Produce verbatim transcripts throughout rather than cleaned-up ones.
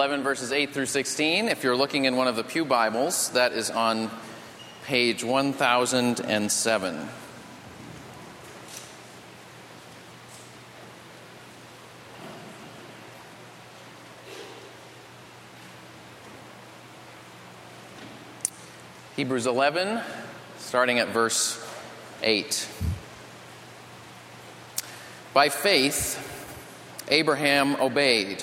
eleven, verses eight through sixteen. If you're looking in one of the pew Bibles, that is on page one thousand seven. Hebrews eleven, starting at verse eight. By faith, Abraham obeyed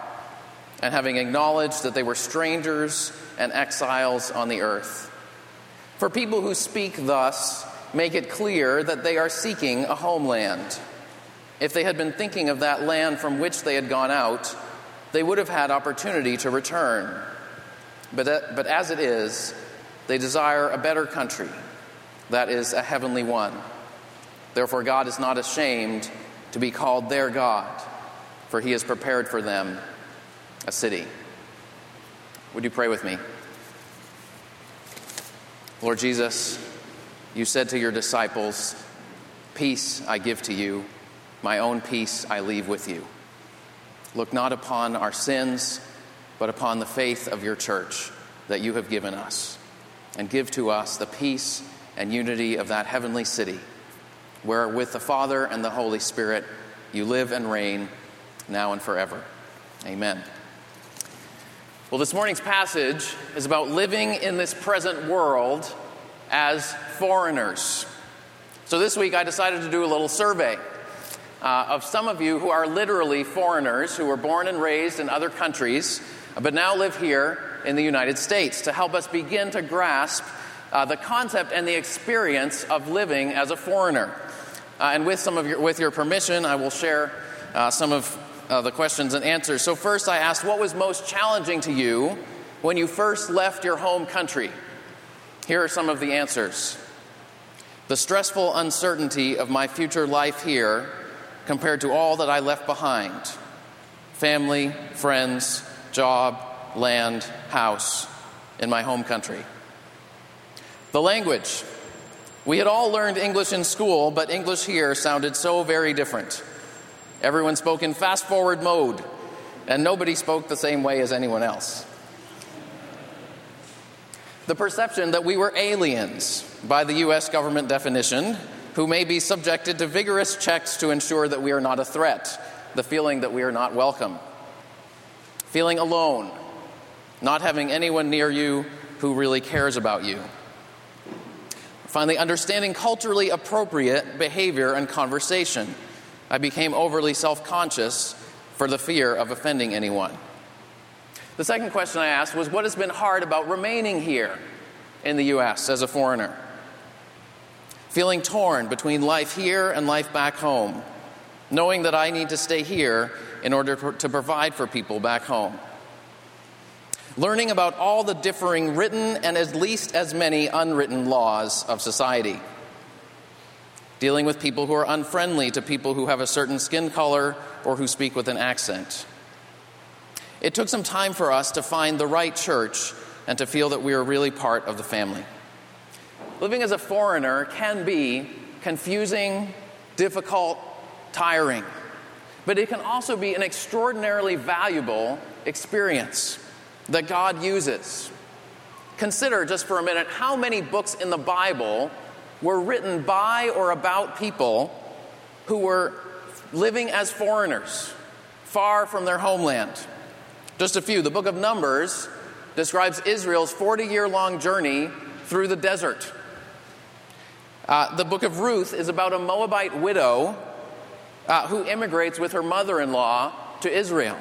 and having acknowledged that they were strangers and exiles on the earth. For people who speak thus make it clear that they are seeking a homeland. If they had been thinking of that land from which they had gone out, they would have had opportunity to return. But, but as it is, they desire a better country, that is, a heavenly one. Therefore, God is not ashamed to be called their God, for he has prepared for them a city. Would you pray with me? Lord Jesus, you said to your disciples, "Peace I give to you, my own peace I leave with you. Look not upon our sins, but upon the faith of your church that you have given us. And give to us the peace and unity of that heavenly city, where with the Father and the Holy Spirit you live and reign now and forever. Amen." Well, this morning's passage is about living in this present world as foreigners. So this week I decided to do a little survey uh, of some of you who are literally foreigners, who were born and raised in other countries, but now live here in the United States, to help us begin to grasp uh, the concept and the experience of living as a foreigner. Uh, and with some of your, with your permission, I will share uh, some of uh, the questions and answers. So first, I asked, what was most challenging to you when you first left your home country? Here are some of the answers. The stressful uncertainty of my future life here compared to all that I left behind. Family, friends, job, land, house in my home country. The language. We had all learned English in school, but English here sounded so very different. Everyone spoke in fast-forward mode, and nobody spoke the same way as anyone else. The perception that we were aliens, by the U S government definition, who may be subjected to vigorous checks to ensure that we are not a threat, the feeling that we are not welcome. Feeling alone, not having anyone near you who really cares about you. Finally, understanding culturally appropriate behavior and conversation. I became overly self-conscious for the fear of offending anyone. The second question I asked was, what has been hard about remaining here in the U S as a foreigner? Feeling torn between life here and life back home, knowing that I need to stay here in order to provide for people back home. Learning about all the differing written and at least as many unwritten laws of society. Dealing with people who are unfriendly to people who have a certain skin color or who speak with an accent. It took some time for us to find the right church and to feel that we are really part of the family. Living as a foreigner can be confusing, difficult, tiring, but it can also be an extraordinarily valuable experience that God uses. Consider just for a minute how many books in the Bible were written by or about people who were living as foreigners, far from their homeland, Just a few. The book of Numbers describes Israel's forty-year-long journey through the desert. Uh, the book of Ruth is about a Moabite widow uh, who immigrates with her mother-in-law to Israel.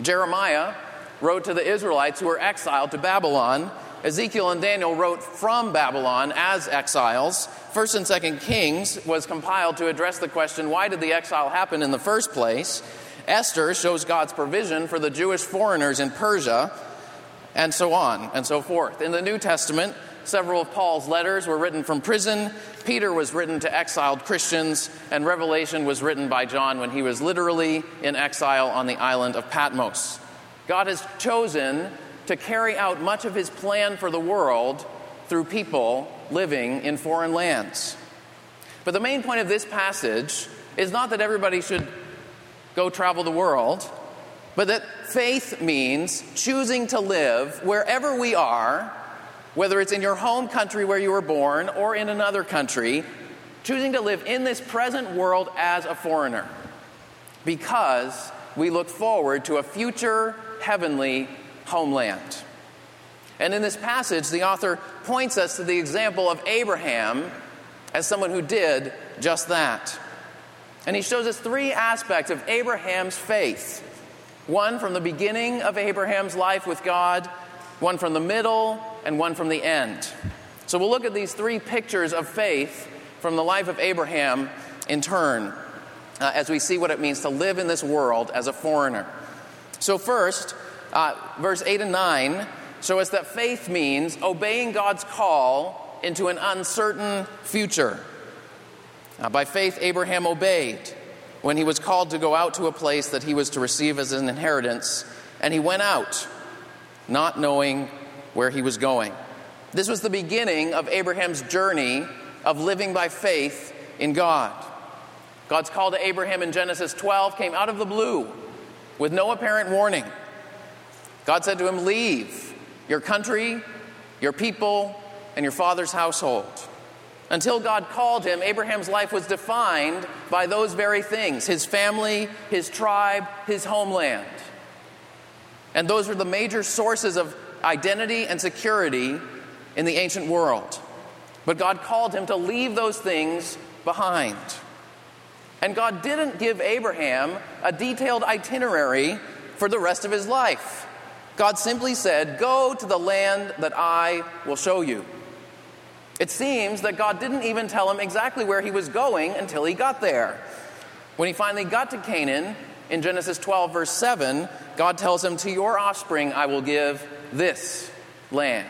Jeremiah wrote to the Israelites who were exiled to Babylon. Ezekiel and Daniel wrote from Babylon as exiles. First and Second Kings was compiled to address the question, why did the exile happen in the first place? Esther shows God's provision for the Jewish foreigners in Persia, and so on and so forth. In the New Testament, several of Paul's letters were written from prison. Peter was written to exiled Christians, and Revelation was written by John when he was literally in exile on the island of Patmos. God has chosen to carry out much of his plan for the world through people living in foreign lands. But the main point of this passage is not that everybody should go travel the world, but that faith means choosing to live wherever we are, whether it's in your home country where you were born or in another country, choosing to live in this present world as a foreigner, because we look forward to a future heavenly homeland. And in this passage, the author points us to the example of Abraham as someone who did just that. And he shows us three aspects of Abraham's faith. One from the beginning of Abraham's life with God, one from the middle, and one from the end. So we'll look at these three pictures of faith from the life of Abraham in turn, uh, as we see what it means to live in this world as a foreigner. So first, uh, verse eight and nine show us that faith means obeying God's call into an uncertain future. Uh, by faith, Abraham obeyed when he was called to go out to a place that he was to receive as an inheritance, and he went out, not knowing where he was going. This was the beginning of Abraham's journey of living by faith in God. God's call to Abraham in Genesis twelve came out of the blue with no apparent warning. God said to him, "Leave your country, your people, and your father's household." Until God called him, Abraham's life was defined by those very things: his family, his tribe, his homeland. And those were the major sources of identity and security in the ancient world. But God called him to leave those things behind. And God didn't give Abraham a detailed itinerary for the rest of his life. God simply said, "Go to the land that I will show you." It seems that God didn't even tell him exactly where he was going until he got there. When he finally got to Canaan, in Genesis twelve, verse seven, God tells him, "To your offspring I will give this land."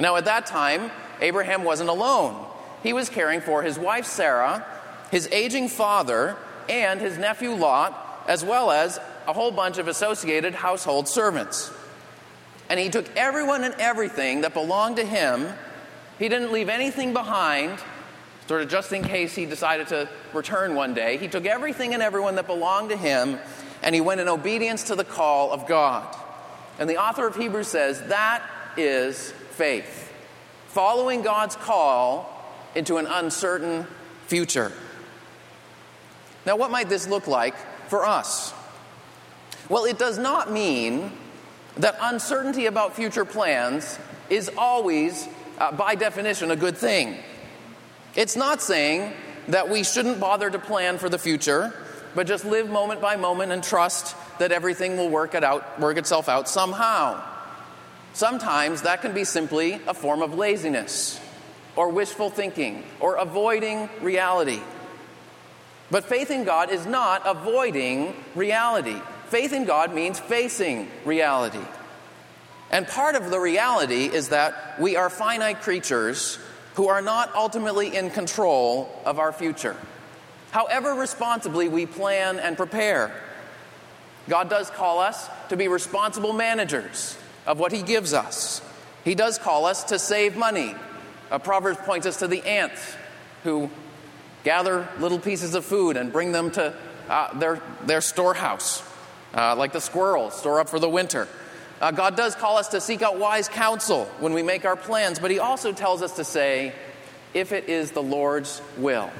Now at that time, Abraham wasn't alone. He was caring for his wife Sarah, his aging father, and his nephew Lot, as well as a whole bunch of associated household servants. And he took everyone and everything that belonged to him. He didn't leave anything behind, sort of just in case he decided to return one day. He took everything and everyone that belonged to him, and he went in obedience to the call of God. And the author of Hebrews says that is faith, following God's call into an uncertain future. Now, what might this look like for us? Well, it does not mean that uncertainty about future plans is always Uh, by definition, a good thing. It's not saying that we shouldn't bother to plan for the future, but just live moment by moment and trust that everything will work it out, work itself out somehow. Sometimes that can be simply a form of laziness, or wishful thinking, or avoiding reality. But faith in God is not avoiding reality. Faith in God means facing reality. And part of the reality is that we are finite creatures who are not ultimately in control of our future, however responsibly we plan and prepare. God does call us to be responsible managers of what he gives us. He does call us to save money. A proverb points us to the ants who gather little pieces of food and bring them to uh, their, their storehouse, uh, like the squirrels store up for the winter. Uh, God does call us to seek out wise counsel when we make our plans, but he also tells us to say, if it is the Lord's will,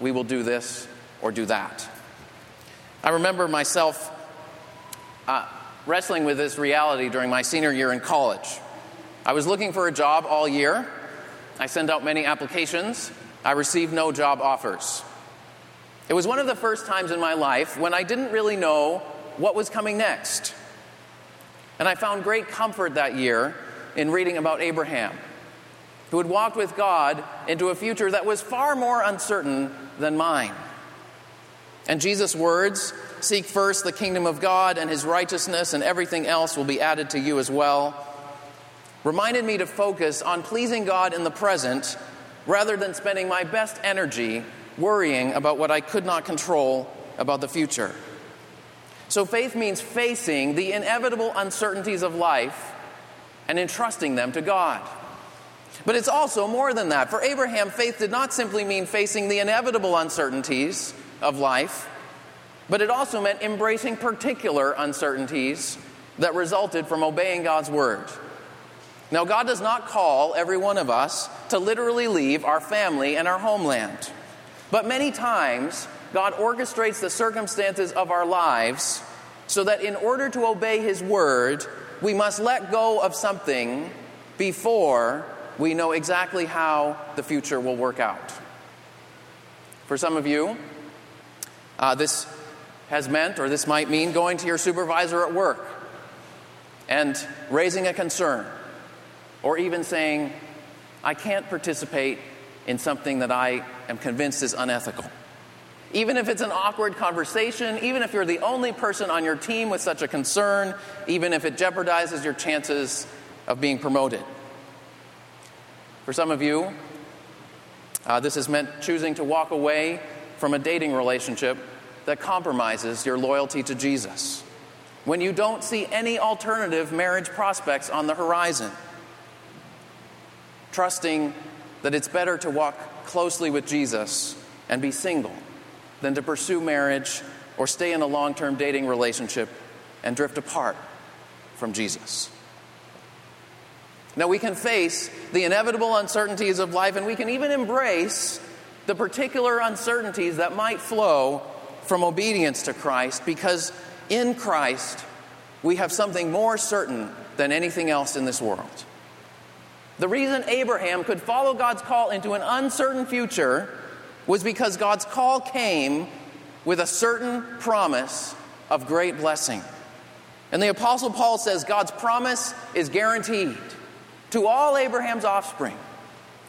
we will do this or do that. I remember myself uh, wrestling with this reality during my senior year in college. I was looking for a job all year. I sent out many applications. I received no job offers. It was one of the first times in my life when I didn't really know what was coming next. And I found great comfort that year in reading about Abraham, who had walked with God into a future that was far more uncertain than mine. And Jesus' words, "Seek first the kingdom of God and his righteousness, and everything else will be added to you as well," reminded me to focus on pleasing God in the present rather than spending my best energy worrying about what I could not control about the future. So faith means facing the inevitable uncertainties of life and entrusting them to God. But it's also more than that. For Abraham, faith did not simply mean facing the inevitable uncertainties of life, but it also meant embracing particular uncertainties that resulted from obeying God's word. Now, God does not call every one of us to literally leave our family and our homeland. But many times, God orchestrates the circumstances of our lives so that in order to obey his word, we must let go of something before we know exactly how the future will work out. For some of you, uh, this has meant, or this might mean, going to your supervisor at work and raising a concern. Or even saying, I can't participate in something that I am convinced is unethical. Even if it's an awkward conversation, even if you're the only person on your team with such a concern, even if it jeopardizes your chances of being promoted. For some of you, uh, this has meant choosing to walk away from a dating relationship that compromises your loyalty to Jesus, when you don't see any alternative marriage prospects on the horizon. Trusting that it's better to walk closely with Jesus and be single than to pursue marriage or stay in a long-term dating relationship and drift apart from Jesus. Now, we can face the inevitable uncertainties of life, and we can even embrace the particular uncertainties that might flow from obedience to Christ, because in Christ we have something more certain than anything else in this world. The reason Abraham could follow God's call into an uncertain future was because God's call came with a certain promise of great blessing. And the Apostle Paul says God's promise is guaranteed to all Abraham's offspring,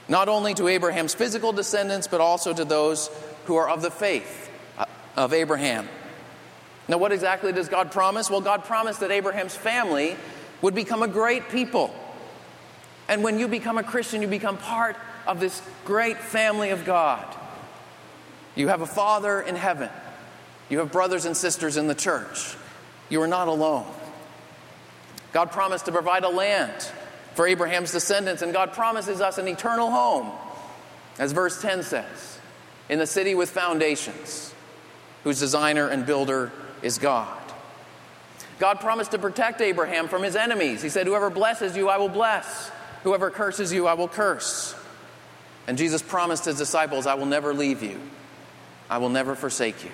not only to Abraham's physical descendants, but also to those who are of the faith of Abraham. Now, what exactly does God promise? Well, God promised that Abraham's family would become a great people. And when you become a Christian, you become part of this great family of God. You have a Father in heaven. You have brothers and sisters in the church. You are not alone. God promised to provide a land for Abraham's descendants, and God promises us an eternal home, as verse ten says, in the city with foundations, whose designer and builder is God. God promised to protect Abraham from his enemies. He said, "Whoever blesses you, I will bless. Whoever curses you, I will curse." And Jesus promised his disciples, "I will never leave you. I will never forsake you."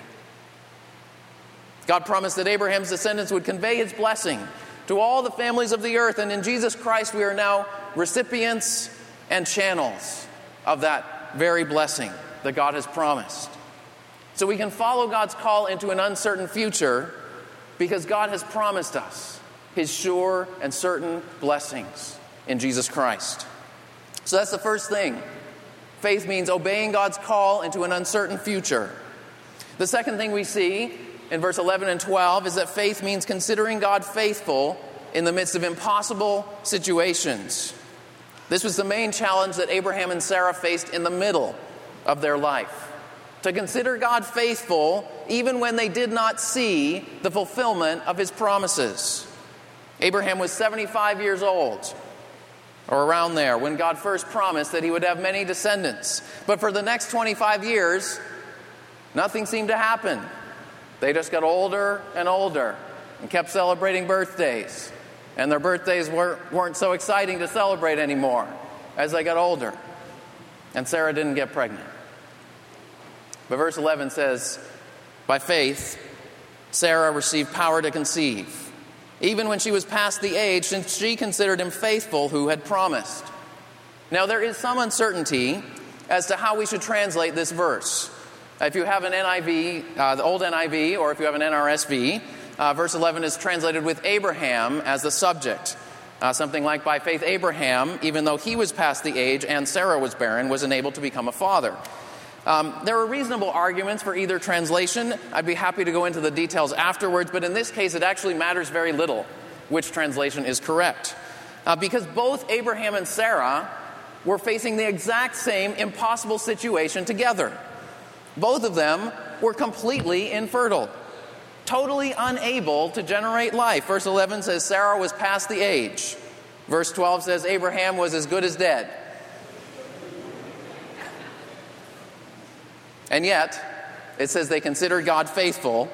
God promised that Abraham's descendants would convey his blessing to all the families of the earth. And in Jesus Christ, we are now recipients and channels of that very blessing that God has promised. So we can follow God's call into an uncertain future because God has promised us his sure and certain blessings in Jesus Christ. So that's the first thing. Faith means obeying God's call into an uncertain future. The second thing we see in verse eleven and twelve is that faith means considering God faithful in the midst of impossible situations. This was the main challenge that Abraham and Sarah faced in the middle of their life: to consider God faithful even when they did not see the fulfillment of his promises. Abraham was seventy-five years old, or around there, when God first promised that he would have many descendants. But for the next twenty-five years, nothing seemed to happen. They just got older and older and kept celebrating birthdays. And their birthdays were, weren't so exciting to celebrate anymore as they got older. And Sarah didn't get pregnant. But verse eleven says, by faith, Sarah received power to conceive even when she was past the age, since she considered him faithful who had promised. Now, there is some uncertainty as to how we should translate this verse. If you have an N I V, uh, the old N I V, or if you have an N R S V, uh, verse eleven is translated with Abraham as the subject. Uh, something like, by faith Abraham, even though he was past the age and Sarah was barren, was enabled to become a father. Um, there are reasonable arguments for either translation. I'd be happy to go into the details afterwards, but in this case it actually matters very little which translation is correct. Uh, because both Abraham and Sarah were facing the exact same impossible situation together. Both of them were completely infertile, totally unable to generate life. Verse eleven says Sarah was past the age. Verse twelve says Abraham was as good as dead. And yet, it says they considered God faithful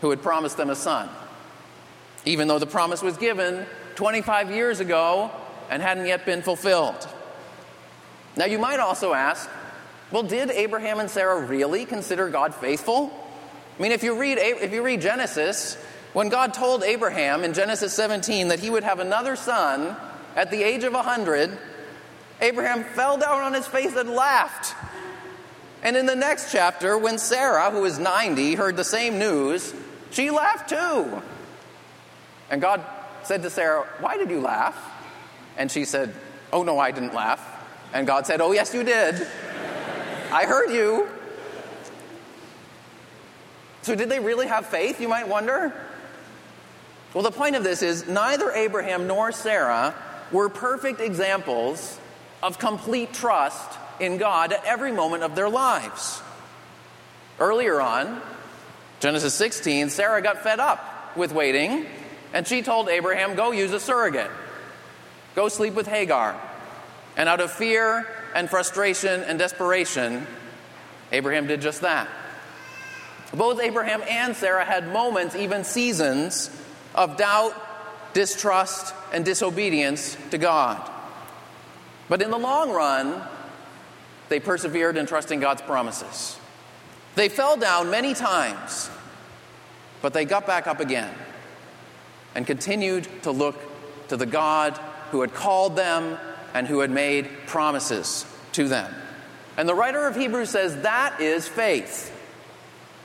who had promised them a son, even though the promise was given twenty-five years ago and hadn't yet been fulfilled. Now, you might also ask, well, did Abraham and Sarah really consider God faithful? I mean, if you read if you read Genesis, when God told Abraham in Genesis seventeen that he would have another son at the age of one hundred, Abraham fell down on his face and laughed. And in the next chapter, when Sarah, who is ninety, heard the same news, she laughed too. And God said to Sarah, "Why did you laugh?" And she said, "Oh, no, I didn't laugh." And God said, "Oh, yes, you did. I heard you." So did they really have faith, you might wonder? Well, the point of this is neither Abraham nor Sarah were perfect examples of complete trust in God at every moment of their lives. Earlier on, Genesis sixteen, Sarah got fed up with waiting, and she told Abraham, "Go use a surrogate. Go sleep with Hagar." And out of fear and frustration and desperation, Abraham did just that. Both Abraham and Sarah had moments, even seasons, of doubt, distrust, and disobedience to God. But in the long run, they persevered in trusting God's promises. They fell down many times, but they got back up again and continued to look to the God who had called them and who had made promises to them. And the writer of Hebrews says that is faith.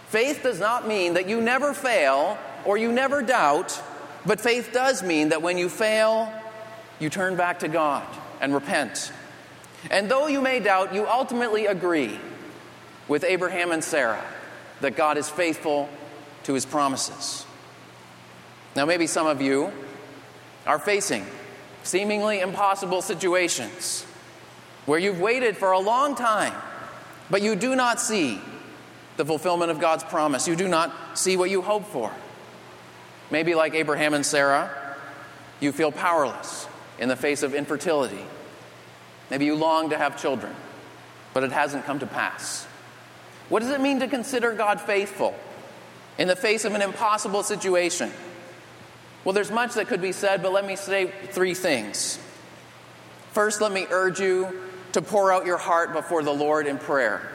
Faith does not mean that you never fail or you never doubt, but faith does mean that when you fail, you turn back to God and repent. And though you may doubt, you ultimately agree with Abraham and Sarah that God is faithful to his promises. Now, maybe some of you are facing seemingly impossible situations where you've waited for a long time, but you do not see the fulfillment of God's promise. You do not see what you hope for. Maybe like Abraham and Sarah, you feel powerless in the face of infertility. Maybe you long to have children, but it hasn't come to pass. What does it mean to consider God faithful in the face of an impossible situation? Well, there's much that could be said, but let me say three things. First, let me urge you to pour out your heart before the Lord in prayer.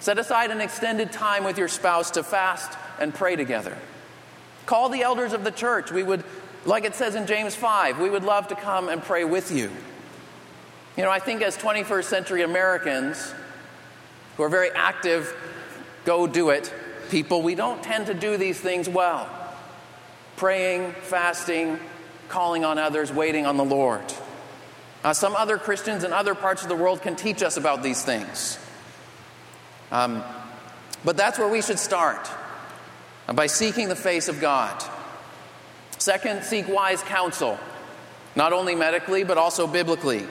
Set aside an extended time with your spouse to fast and pray together. Call the elders of the church. We would, like it says in James five, we would love to come and pray with you. You know, I think as twenty-first century Americans who are very active, go do it people, we don't tend to do these things well. Praying, fasting, calling on others, waiting on the Lord. Uh, some other Christians in other parts of the world can teach us about these things. Um, but that's where we should start, by seeking the face of God. Second, seek wise counsel, not only medically but also biblically.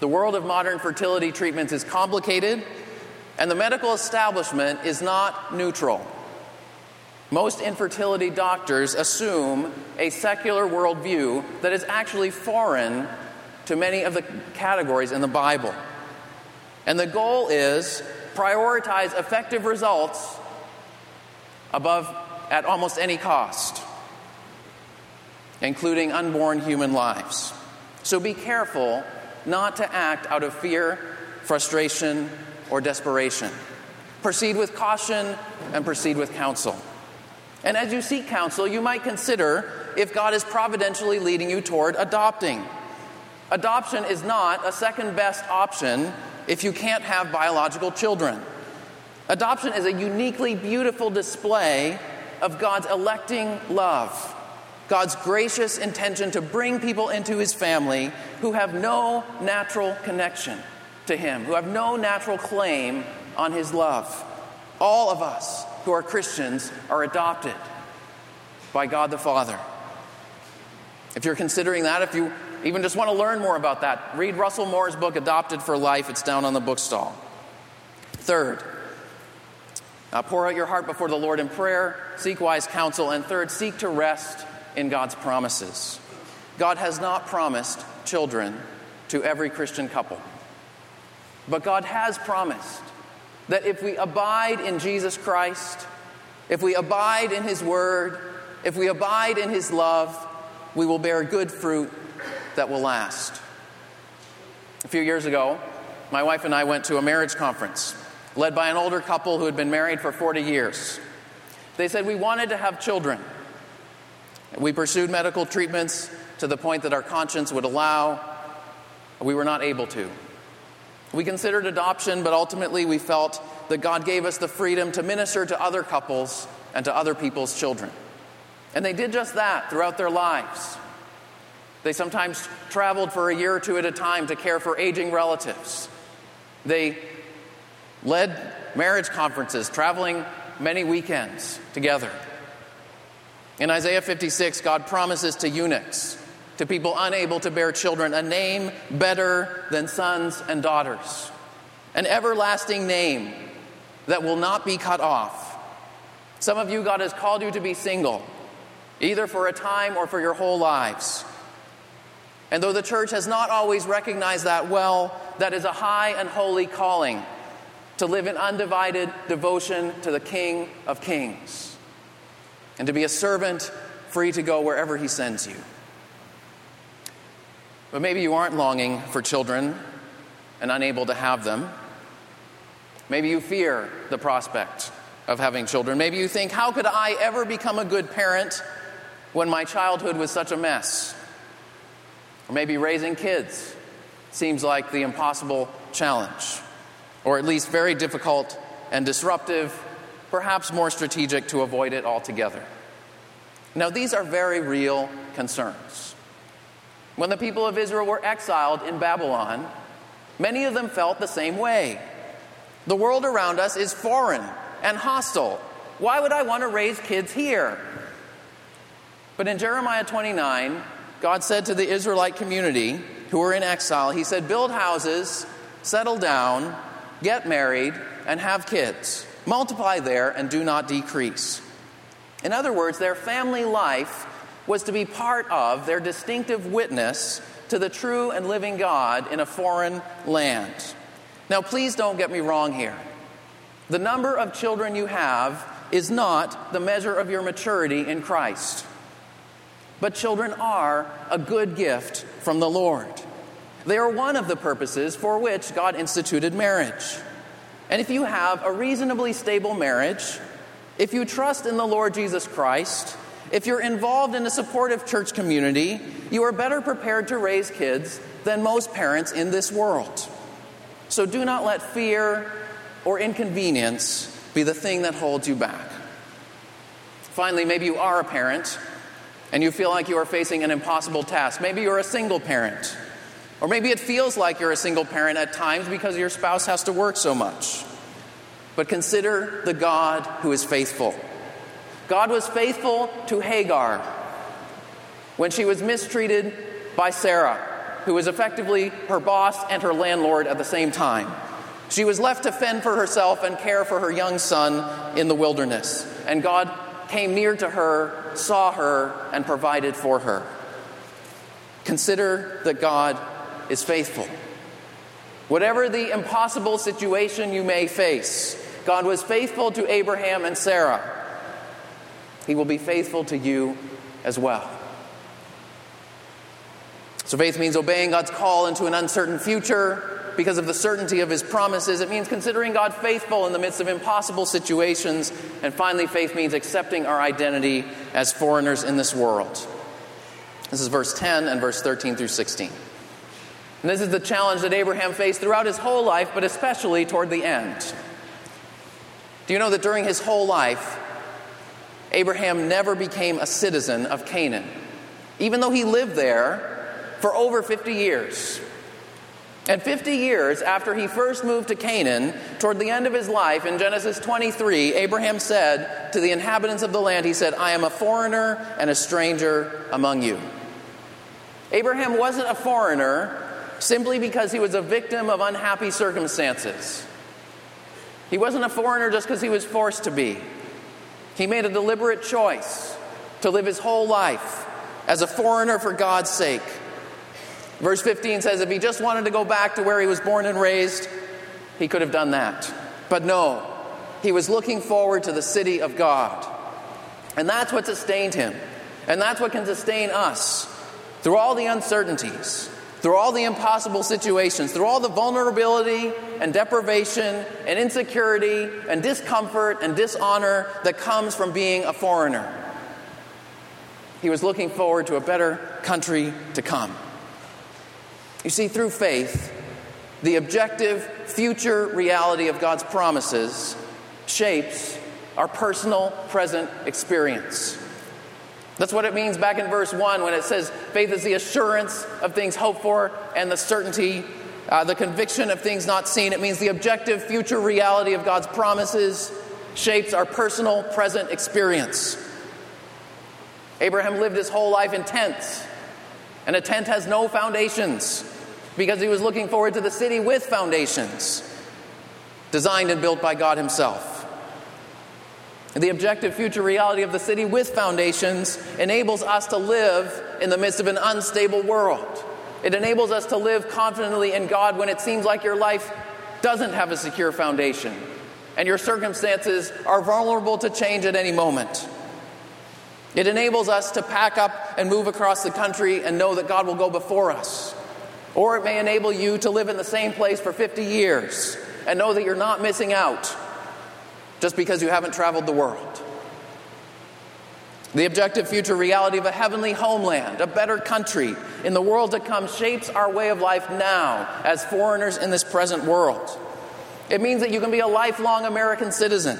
The world of modern fertility treatments is complicated, and the medical establishment is not neutral. Most infertility doctors assume a secular worldview that is actually foreign to many of the categories in the Bible. And the goal is prioritize effective results above at almost any cost, including unborn human lives. So be careful not to act out of fear, frustration, or desperation. Proceed with caution and proceed with counsel. And as you seek counsel, you might consider if God is providentially leading you toward adopting. Adoption is not a second best option if you can't have biological children. Adoption is a uniquely beautiful display of God's electing love, God's gracious intention to bring people into his family who have no natural connection to him, who have no natural claim on his love. All of us who are Christians are adopted by God the Father. If you're considering that, if you even just want to learn more about that, read Russell Moore's book, Adopted for Life. It's down on the bookstall. Third, uh, pour out your heart before the Lord in prayer, seek wise counsel, and third, seek to rest in God's promises. God has not promised children to every Christian couple, but God has promised that if we abide in Jesus Christ, if we abide in his word, if we abide in his love, we will bear good fruit that will last. A few years ago, my wife and I went to a marriage conference led by an older couple who had been married for forty years. They said we wanted to have children. We pursued medical treatments to the point that our conscience would allow. We were not able to. We considered adoption, but ultimately we felt that God gave us the freedom to minister to other couples and to other people's children. And they did just that throughout their lives. They sometimes traveled for a year or two at a time to care for aging relatives. They led marriage conferences, traveling many weekends together. In Isaiah fifty-six, God promises to eunuchs, to people unable to bear children, a name better than sons and daughters, an everlasting name that will not be cut off. Some of you, God has called you to be single, either for a time or for your whole lives. And though the church has not always recognized that well, that is a high and holy calling to live in undivided devotion to the King of Kings and to be a servant free to go wherever he sends you. But maybe you aren't longing for children and unable to have them. Maybe you fear the prospect of having children. Maybe you think, how could I ever become a good parent when my childhood was such a mess? Or maybe raising kids seems like the impossible challenge, or at least very difficult and disruptive, perhaps more strategic to avoid it altogether. Now, these are very real concerns. When the people of Israel were exiled in Babylon, many of them felt the same way. The world around us is foreign and hostile. Why would I want to raise kids here? But in Jeremiah twenty-nine, God said to the Israelite community who were in exile, he said, build houses, settle down, get married, and have kids. Multiply there and do not decrease. In other words, their family life was to be part of their distinctive witness to the true and living God in a foreign land. Now, please don't get me wrong here. The number of children you have is not the measure of your maturity in Christ. But children are a good gift from the Lord. They are one of the purposes for which God instituted marriage. And if you have a reasonably stable marriage, if you trust in the Lord Jesus Christ, if you're involved in a supportive church community, you are better prepared to raise kids than most parents in this world. So do not let fear or inconvenience be the thing that holds you back. Finally, maybe you are a parent and you feel like you are facing an impossible task. Maybe you're a single parent, or maybe it feels like you're a single parent at times because your spouse has to work so much. But consider the God who is faithful. God was faithful to Hagar when she was mistreated by Sarah, who was effectively her boss and her landlord at the same time. She was left to fend for herself and care for her young son in the wilderness. And God came near to her, saw her, and provided for her. Consider that God is faithful. Whatever the impossible situation you may face, God was faithful to Abraham and Sarah. He will be faithful to you as well. So faith means obeying God's call into an uncertain future, because of the certainty of his promises. It means considering God faithful in the midst of impossible situations. And finally, faith means accepting our identity as foreigners in this world. This is verse ten and verse thirteen through sixteen. And this is the challenge that Abraham faced throughout his whole life, but especially toward the end. Do you know that during his whole life, Abraham never became a citizen of Canaan, even though he lived there for over fifty years? And fifty years after he first moved to Canaan, toward the end of his life, in Genesis twenty-three, Abraham said to the inhabitants of the land, he said, "I am a foreigner and a stranger among you." Abraham wasn't a foreigner simply because he was a victim of unhappy circumstances. He wasn't a foreigner just because he was forced to be. He made a deliberate choice to live his whole life as a foreigner for God's sake. Verse fifteen says if he just wanted to go back to where he was born and raised, he could have done that. But no, he was looking forward to the city of God. And that's what sustained him. And that's what can sustain us through all the uncertainties, through all the impossible situations, through all the vulnerability and deprivation and insecurity and discomfort and dishonor that comes from being a foreigner. He was looking forward to a better country to come. You see, through faith, the objective future reality of God's promises shapes our personal present experience. That's what it means back in verse one when it says faith is the assurance of things hoped for and the certainty, uh, the conviction of things not seen. It means the objective future reality of God's promises shapes our personal present experience. Abraham lived his whole life in tents, and a tent has no foundations because he was looking forward to the city with foundations designed and built by God himself. The objective future reality of the city with foundations enables us to live in the midst of an unstable world. It enables us to live confidently in God when it seems like your life doesn't have a secure foundation and your circumstances are vulnerable to change at any moment. It enables us to pack up and move across the country and know that God will go before us. Or it may enable you to live in the same place for fifty years and know that you're not missing out just because you haven't traveled the world. The objective future reality of a heavenly homeland, a better country in the world to come, shapes our way of life now as foreigners in this present world. It means that you can be a lifelong American citizen.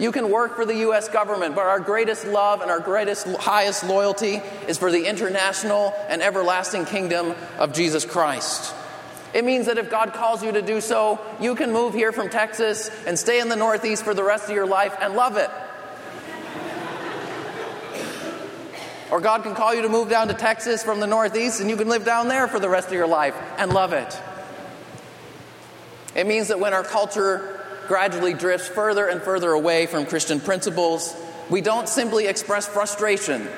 You can work for the U S government, but our greatest love and our greatest, highest loyalty is for the international and everlasting kingdom of Jesus Christ. It means that if God calls you to do so, you can move here from Texas and stay in the Northeast for the rest of your life and love it. Or God can call you to move down to Texas from the Northeast and you can live down there for the rest of your life and love it. It means that when our culture gradually drifts further and further away from Christian principles, we don't simply express frustration,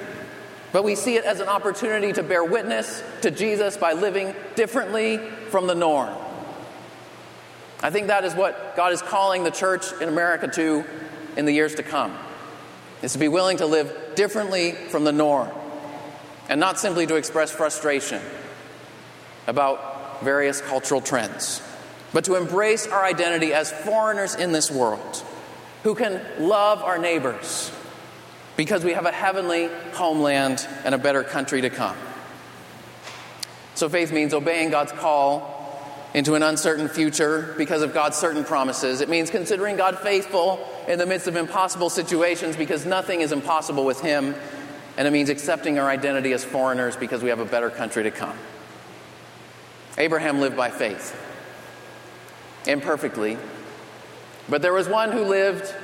but we see it as an opportunity to bear witness to Jesus by living differently from the norm. I think that is what God is calling the church in America to in the years to come, is to be willing to live differently from the norm and not simply to express frustration about various cultural trends, but to embrace our identity as foreigners in this world who can love our neighbors because we have a heavenly homeland and a better country to come. So faith means obeying God's call into an uncertain future because of God's certain promises. It means considering God faithful in the midst of impossible situations because nothing is impossible with him. And it means accepting our identity as foreigners because we have a better country to come. Abraham lived by faith, imperfectly, but there was one who lived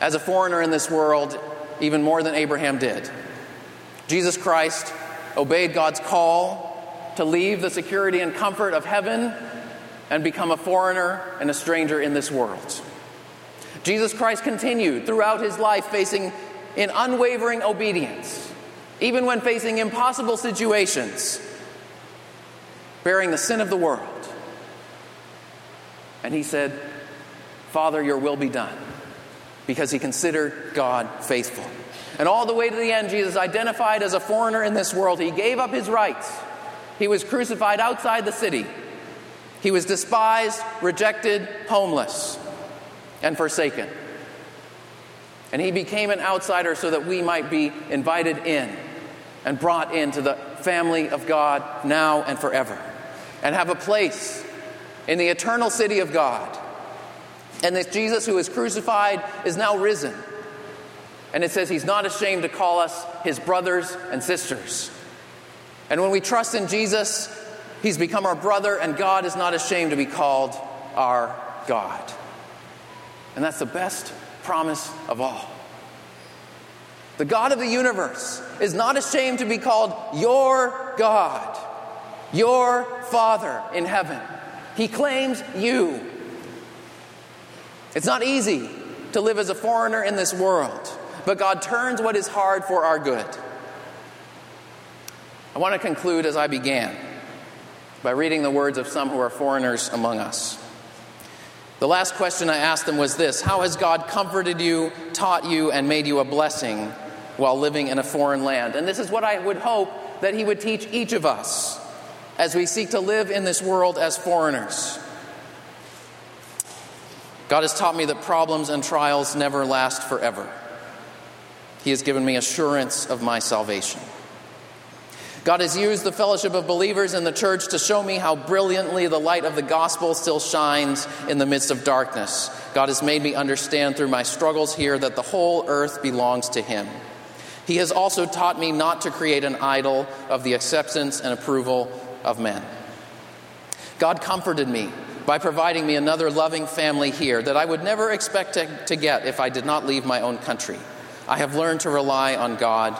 as a foreigner in this world, even more than Abraham did. Jesus Christ obeyed God's call to leave the security and comfort of heaven and become a foreigner and a stranger in this world. Jesus Christ continued throughout his life facing in unwavering obedience, even when facing impossible situations, bearing the sin of the world. And he said, "Father, your will be done," because he considered God faithful. And all the way to the end, Jesus identified as a foreigner in this world. He gave up his rights. He was crucified outside the city. He was despised, rejected, homeless, and forsaken. And he became an outsider so that we might be invited in and brought into the family of God now and forever, and have a place in the eternal city of God. And this Jesus who is crucified is now risen. And it says he's not ashamed to call us his brothers and sisters. And when we trust in Jesus, he's become our brother, and God is not ashamed to be called our God. And that's the best promise of all. The God of the universe is not ashamed to be called your God, your Father in heaven. He claims you. It's not easy to live as a foreigner in this world, but God turns what is hard for our good. I want to conclude as I began by reading the words of some who are foreigners among us. The last question I asked them was this: how has God comforted you, taught you, and made you a blessing while living in a foreign land? And this is what I would hope that he would teach each of us as we seek to live in this world as foreigners. God has taught me that problems and trials never last forever. He has given me assurance of my salvation. God has used the fellowship of believers in the church to show me how brilliantly the light of the gospel still shines in the midst of darkness. God has made me understand through my struggles here that the whole earth belongs to him. He has also taught me not to create an idol of the acceptance and approval of men. God comforted me by providing me another loving family here that I would never expect to, to get if I did not leave my own country. I have learned to rely on God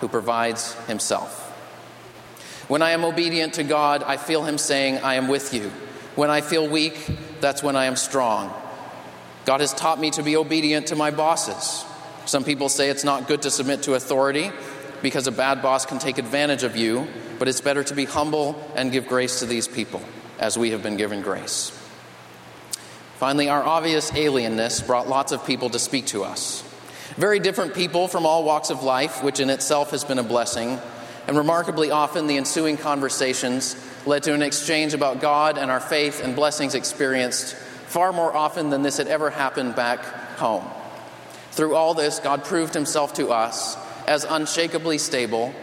who provides himself. When I am obedient to God, I feel him saying, I am with you. When I feel weak, that's when I am strong. God has taught me to be obedient to my bosses. Some people say it's not good to submit to authority because a bad boss can take advantage of you, but it's better to be humble and give grace to these people as we have been given grace. Finally, our obvious alienness brought lots of people to speak to us. Very different people from all walks of life, which in itself has been a blessing. And remarkably often, the ensuing conversations led to an exchange about God and our faith and blessings experienced far more often than this had ever happened back home. Through all this, God proved himself to us as unshakably stable,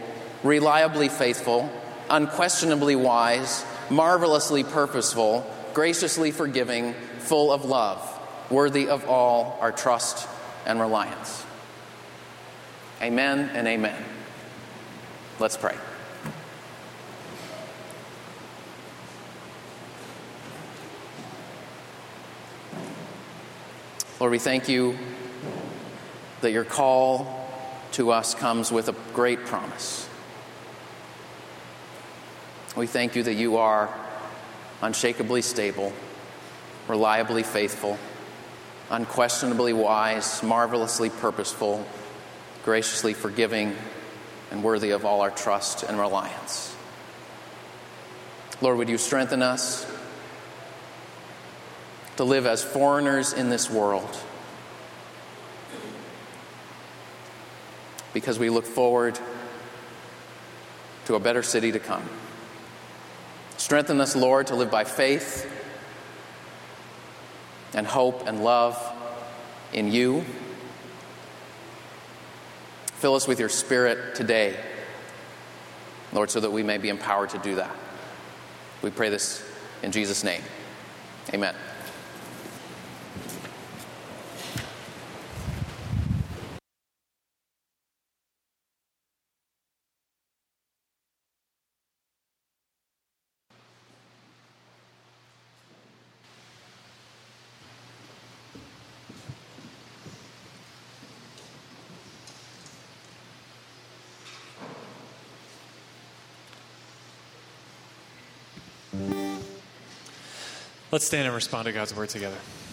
reliably faithful, unquestionably wise, marvelously purposeful, graciously forgiving, full of love, worthy of all our trust and reliance. Amen and amen. Let's pray. Lord, we thank you that your call to us comes with a great promise. We thank you that you are unshakably stable, reliably faithful, unquestionably wise, marvelously purposeful, graciously forgiving, and worthy of all our trust and reliance. Lord, would you strengthen us to live as foreigners in this world, because we look forward to a better city to come. Strengthen us, Lord, to live by faith and hope and love in you. Fill us with your Spirit today, Lord, so that we may be empowered to do that. We pray this in Jesus' name. Amen. Let's stand and respond to God's word together.